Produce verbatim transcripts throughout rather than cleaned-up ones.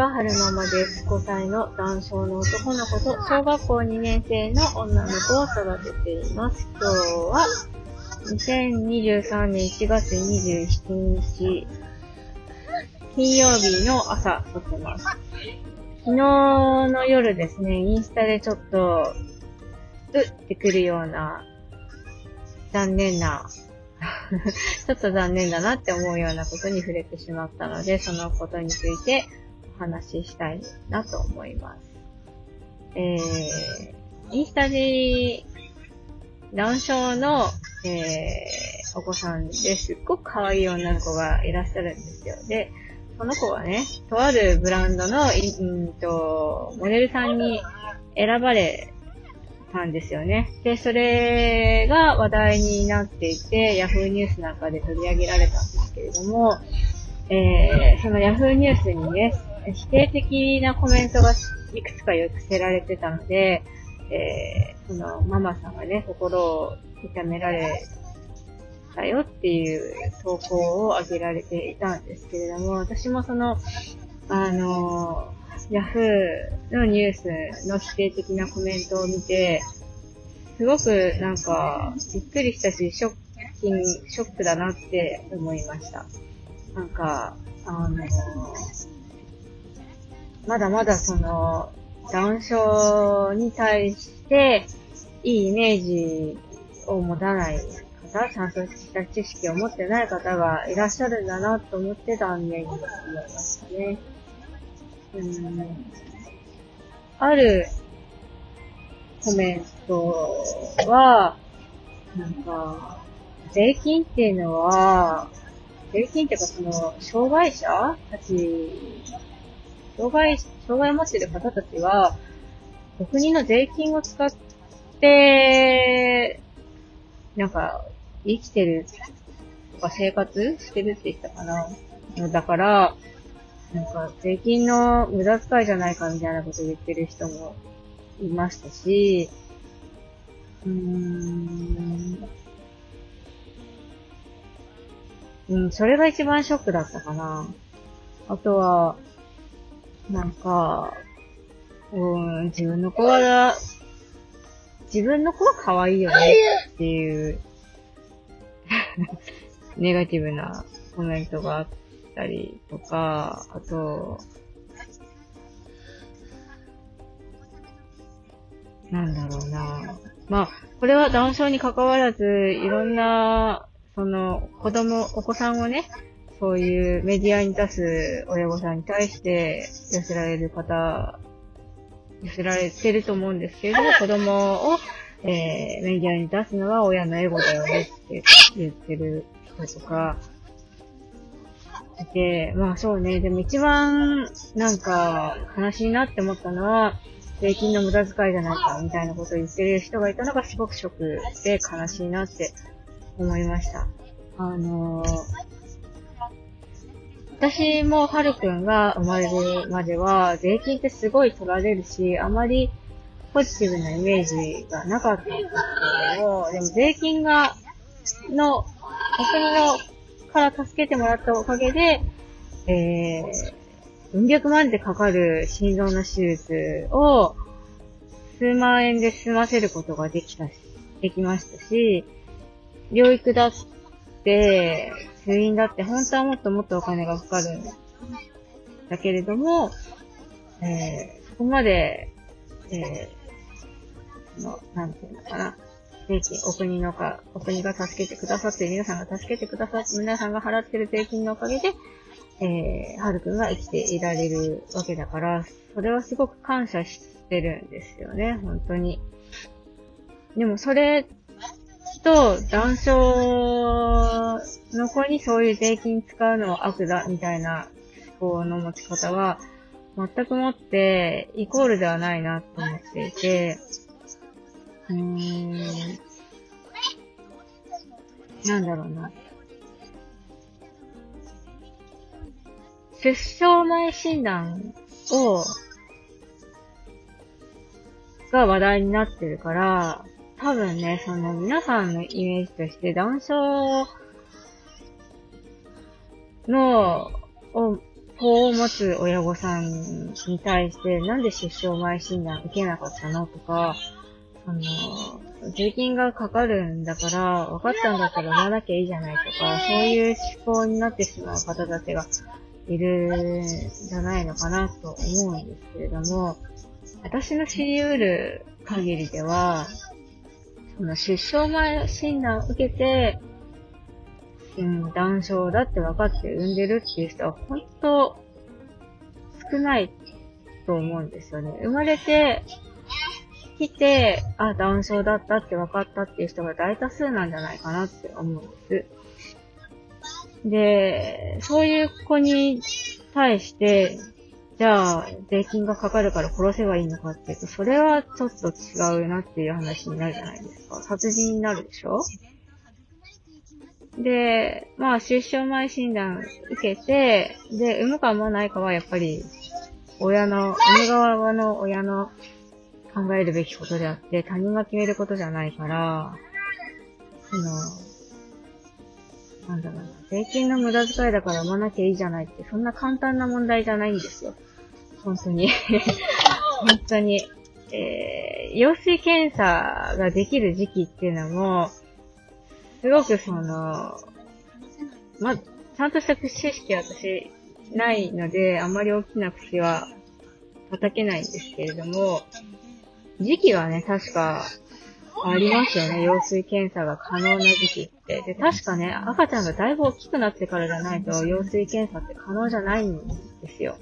は春ママです。ごさいの男性の男の子と小学校にねん生の女の子を育てています。今日はにせんにじゅうさんねんいちがつにじゅうしちにち金曜日の朝撮ってます。昨日の夜ですね、インスタでちょっとうってくるような残念なちょっと残念だなって思うようなことに触れてしまったので、そのことについてお話ししたいなと思います。えー、インスタで男性の、えー、お子さんですっごく可愛い女の子がいらっしゃるんですよ。で、その子がね、とあるブランドのうんとモデルさんに選ばれたんですよね。で、それが話題になっていて、ヤフーニュースなんかで取り上げられたんですけれども、えー、そのヤフーニュースにね、否定的なコメントがいくつか寄せられてたので、えー、そのママさんがね、心を痛められたよっていう投稿を上げられていたんですけれども、私もその、あのー、ヤフーのニュースの否定的なコメントを見て、すごくなんかびっくりしたし、ショッキング、ショックだなって思いました。なんか、あの、まだまだその、男性に対していいイメージを持たない方、ちゃんとした知識を持ってない方がいらっしゃるんだなと思って残念に思いましたね。うん、あるコメントは、なんか、税金っていうのは、税金っていうかその、障害者たち、障害、障害を持っている方たちは、お国の税金を使って、なんか、生きてるとか生活してるって言ったかな。だから、なんか、税金の無駄遣いじゃないかみたいなことを言ってる人もいましたし、うーん、うん、それが一番ショックだったかな。あとは、なんか、うん、自分の子は、自分の子は可愛いよねっていう、ネガティブなコメントがあって、たりとか、あと、なんだろうな。まあ、これは男性に関わらず、いろんな、その、子供、お子さんをね、そういうメディアに出す親御さんに対して寄せられる方、寄せられてると思うんですけれども、子供を、えー、メディアに出すのは親のエゴだよねって言ってる人とか、で、まあそうね、でも一番なんか悲しいなって思ったのは、税金の無駄遣いじゃないかみたいなことを言ってる人がいたのがすごくショックで悲しいなって思いました。あのー、私もはるくんが生まれるまでは税金ってすごい取られるし、あまりポジティブなイメージがなかったんですけれども、でも税金が、の、お国のから助けてもらったおかげで、えー、よんひゃくまんでかかる心臓の手術を数万円で済ませることができたし、できましたし、療育だって、通院だって、本当はもっともっとお金がかかるんだけれども、えー、そこまで、えー、の、なんていうのかな。税金、お国のか、お国が助けてくださって、皆さんが助けてくださって、皆さんが払ってる税金のおかげで、えー、はるくんが生きていられるわけだから、それはすごく感謝してるんですよね、本当に。でもそれと、男性の子にそういう税金使うのは悪だ、みたいな思考の持ち方は、全くもってイコールではないなと思っていて、うーん、なんだろうな。出生前診断を、が話題になってるから、多分ね、その皆さんのイメージとして、男性の、を子を持つ親御さんに対して、なんで出生前診断受けなかったのとか、あの、税金がかかるんだから、分かったんだったら産まなきゃいいじゃないとか、そういう思考になってしまう方たちがいるんじゃないのかなと思うんですけれども、私の知り得る限りでは、その出生前診断を受けて、うん、男性だって分かって産んでるっていう人は本当少ないと思うんですよね。生まれてきて、あ、男性だったって分かったっていう人が大多数なんじゃないかなって思うんです。で、そういう子に対して、じゃあ税金がかかるから殺せばいいのかっていうと、それはちょっと違うなっていう話になるじゃないですか。殺人になるでしょ。で、まあ、出生前診断受けて、で、産むか産まないかはやっぱり、親の、産む側の親の考えるべきことであって、他人が決めることじゃないから、その、なんだろうな、税金の無駄遣いだから産まなきゃいいじゃないって、そんな簡単な問題じゃないんですよ。本当に。本当に。えー、羊水検査ができる時期っていうのも、すごくその、ま、ちゃんとした知識は私ないので、あんまり大きな口は叩けないんですけれども、時期はね、確かありますよね。羊水検査が可能な時期って。で、確かね、赤ちゃんがだいぶ大きくなってからじゃないと、羊水検査って可能じゃないんですよ。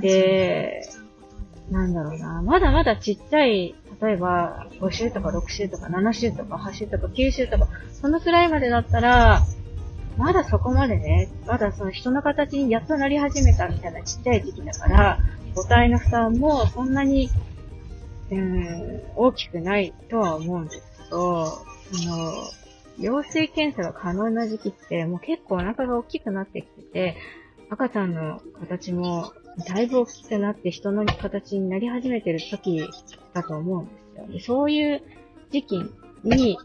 で、なんだろうな、まだまだちっちゃい、例えばご週とかろく週とかなな週とかはち週とかきゅう週とかそのくらいまでだったら、まだそこまでね、まだその人の形にやっとなり始めたみたいなちっちゃい時期だから、母体の負担もそんなにうーん大きくないとは思うんですけど、その羊水検査が可能な時期ってもう結構お腹が大きくなってきてて、赤ちゃんの形もだいぶ大きくなって人の形になり始めてる時だと思うんですよ。で、そういう時期に、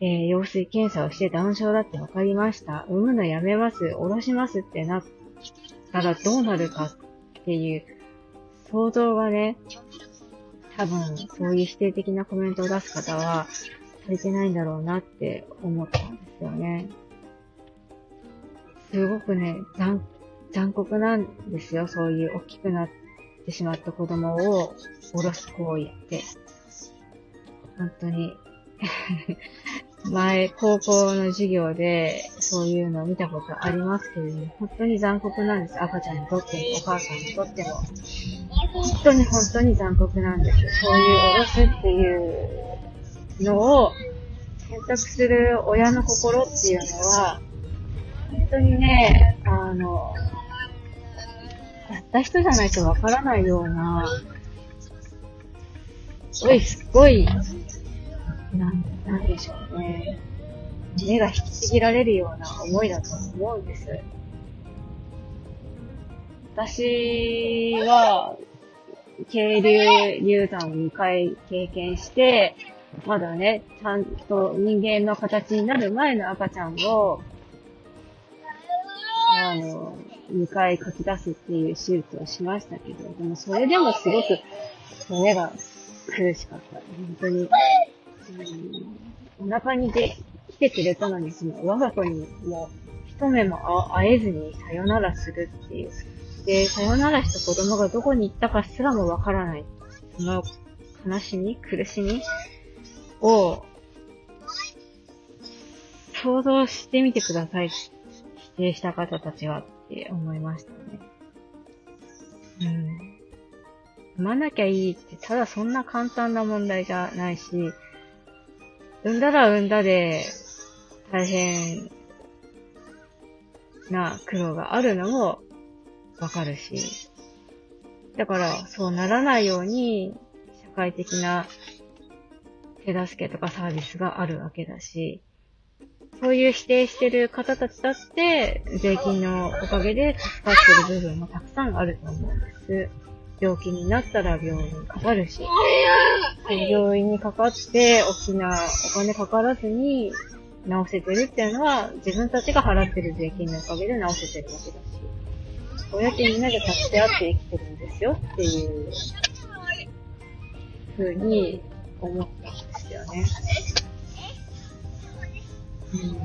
えー、羊水検査をして男性だって分かりました。産むのやめます、下ろしますってなったらどうなるかっていう想像がね、多分そういう否定的なコメントを出す方はされてないんだろうなって思ったんですよね。すごくね、残残酷なんですよ。そういう大きくなってしまった子供を下ろす行為って。本当に。前、高校の授業でそういうのを見たことありますけれども、本当に残酷なんです。赤ちゃんにとっても、お母さんにとっても。本当に本当に残酷なんです。そういう下ろすっていうのを選択する親の心っていうのは、本当にね、あの、やった人じゃないとわからないような、すごい、すごい、なん、なんでしょうね。目が引きちぎられるような思いだと思うんです。私は、渓流流産をにかい経験して、まだね、ちゃんと人間の形になる前の赤ちゃんを、あの、にかい書き出すっていう手術をしましたけど、でもそれでもすごく胸が苦しかった。本当に、うん、お腹にで来てくれたのに、その我が子にもう一目も会えずにさよならするっていう。で、さよならした子供がどこに行ったかすらもわからない。その悲しみ、苦しみを想像してみてください。した方たちはって思いましたね。うん。産まなきゃいいって、ただそんな簡単な問題じゃないし、産んだら産んだで大変な苦労があるのもわかるし、だからそうならないように社会的な手助けとかサービスがあるわけだし、そういう否定してる方たちだって、税金のおかげで助かってる部分もたくさんあると思うんです。病気になったら病院にかかるし、病院にかかって大きなお金かからずに治せてるっていうのは、自分たちが払ってる税金のおかげで治せてるわけだし、こうやってみんなで助け合って生きてるんですよっていうふうに思ったんですよね。うん、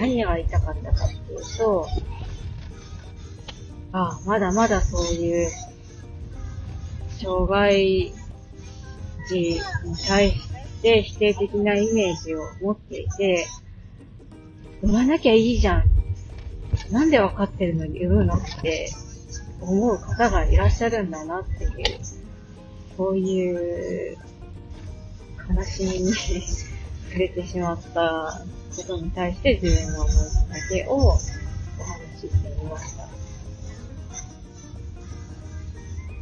何が言いたかったかっていうと、あ、まだまだそういう障害児に対して否定的なイメージを持っていて、産まなきゃいいじゃん、なんで分かってるのに産むのって思う方がいらっしゃるんだなっていう、そういう悲しみに触れてしまったことに対して自分の思いだけをお話ししてみました。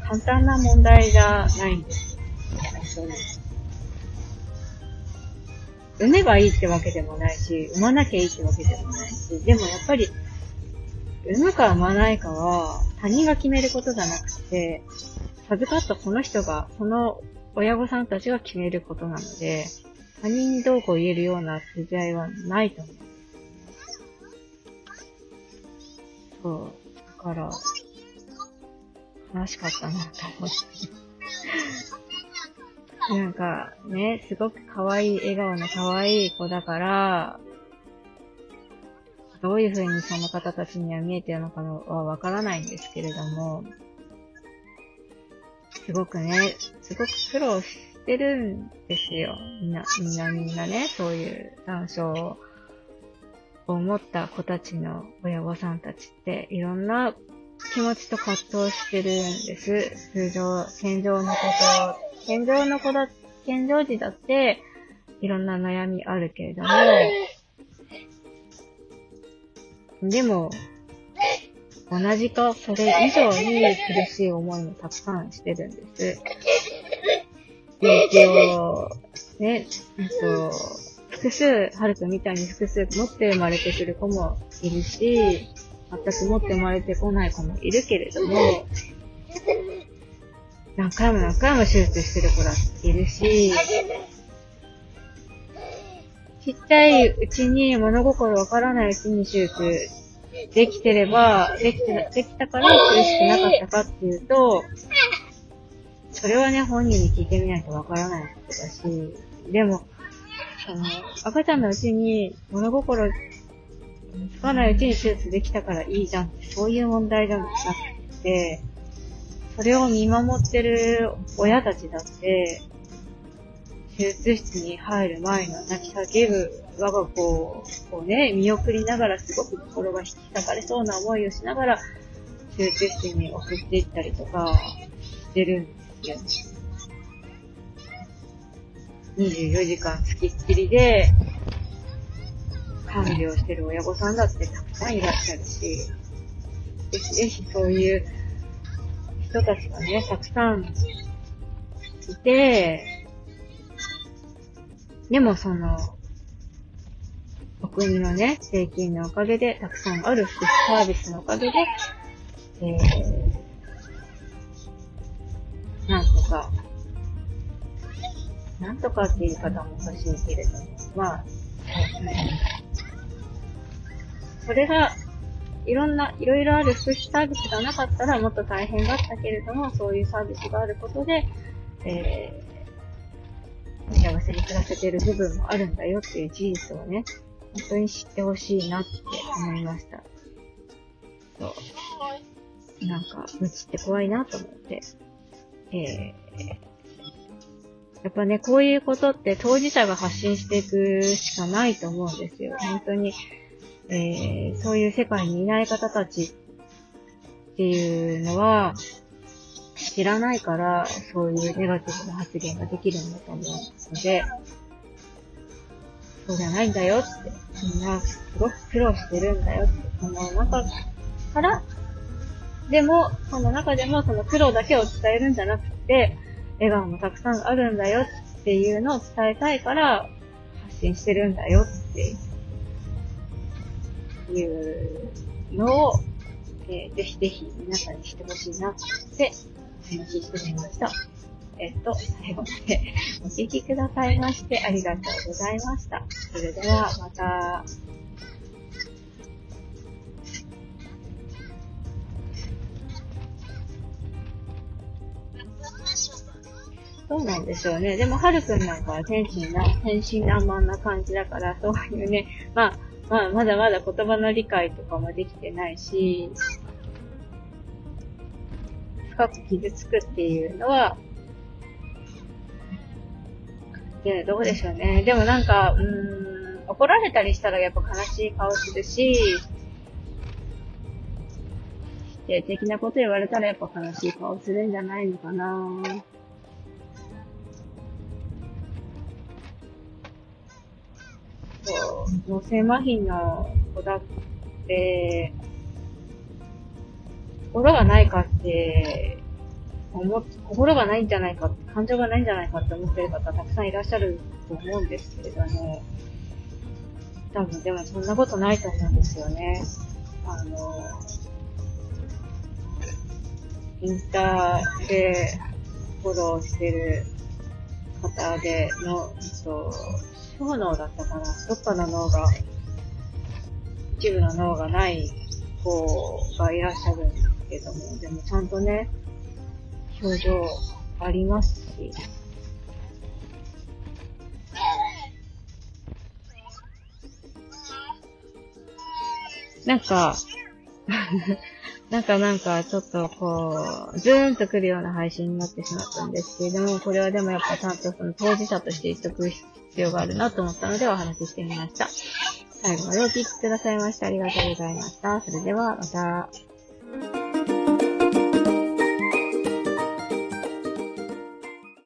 簡単な問題じゃないんです。本当に。産めばいいってわけでもないし、産まなきゃいいってわけでもないし、でもやっぱり、産むか産まないかは他人が決めることじゃなくて、授かったその人が、その親御さんたちが決めることなので、他人にどうこう言えるような付き合いはないと思う。そう、だから、悲しかったなと思って。なんかね、すごく可愛い、笑顔の可愛い子だから、どういう風にその方たちには見えてるのかはわからないんですけれども、すごくね、すごく苦労してるんですよ。みんな、みんなみんなね、そういう難所を持った子たちの親御さんたちって、いろんな気持ちと葛藤してるんです。通常、健常のこと、健常の子だ、健常児だって、いろんな悩みあるけれども、でも、同じか、それ以上に苦しい思いもたくさんしてるんです。えっと、ね、えっと、複数、ハルくんみたいに複数持って生まれてくる子もいるし、私持って生まれてこない子もいるけれども、何回も何回も手術してる子だっているし、ちっちゃいうちに物心わからないうちに手術できてれば、できて、できたから苦しくなかったかっていうと、それはね、本人に聞いてみないとわからないことだし、でも、あの、赤ちゃんのうちに物心つかないうちに手術できたからいいじゃんって、そういう問題じゃなくて、それを見守ってる親たちだって、手術室に入る前の泣き叫ぶ我が子をこうね、見送りながら、すごく心が引き裂かれそうな思いをしながら、手術室に送っていったりとかしてるんですよ。にじゅうよじかんつきっきりで、看病してる親御さんだってたくさんいらっしゃるし、ぜひぜひそういう人たちがね、たくさんいて、でもその、お国のね、税金のおかげで、たくさんある福祉サービスのおかげで、えー、なんとか、なんとかっていう言い方も欲しいけれども、まあ、それが、いろんな、いろいろある福祉サービスがなかったらもっと大変だったけれども、そういうサービスがあることで、えー、幸せに暮らせている部分もあるんだよっていう事実をね、本当に知ってほしいなって思いました。そう。なんか、無知って怖いなと思って。えーやっぱね、こういうことって当事者が発信していくしかないと思うんですよ。本当に、えー、そういう世界にいない方たちっていうのは知らないから、そういうネガティブな発言ができるんだと思うので、そうじゃないんだよって、みんなすごく苦労してるんだよって、その中から、でも、その中でもその苦労だけを伝えるんじゃなくて、笑顔もたくさんあるんだよっていうのを伝えたいから発信してるんだよっていうのを、えー、ぜひぜひ皆さんにしてほしいなってお話ししてみました。えっと、最後までお聞きくださいましてありがとうございました。それではまた。どうなんでしょうね。でも、はるくんなんかは天真な、天真爛漫な感じだから、そういうね、まあ、まあ、まだまだ言葉の理解とかもできてないし、深く傷つくっていうのは、で、どうでしょうね。でもなんか、うーん、怒られたりしたらやっぱ悲しい顔するし、否定的なこと言われたらやっぱ悲しい顔するんじゃないのかな。そう、脳性麻痺の子だって、心がないかって、思心がないんじゃないか、感情がないんじゃないかって思ってる方たくさんいらっしゃると思うんですけれども、多分でもそんなことないと思うんですよね。あの、インスタでフォローしてる方での、と小脳だったかな、どっかの脳が、一部の脳がない子がいらっしゃるんですけども、でもちゃんとね、症状ありますし、なんかなんかなんかちょっとこうズーンとくるような配信になってしまったんですけれども、これはでもやっぱちゃんとその当事者として言っとく必要があるなと思ったのでお話ししてみました。最後までお聞きくださいましてありがとうございました。それではまた。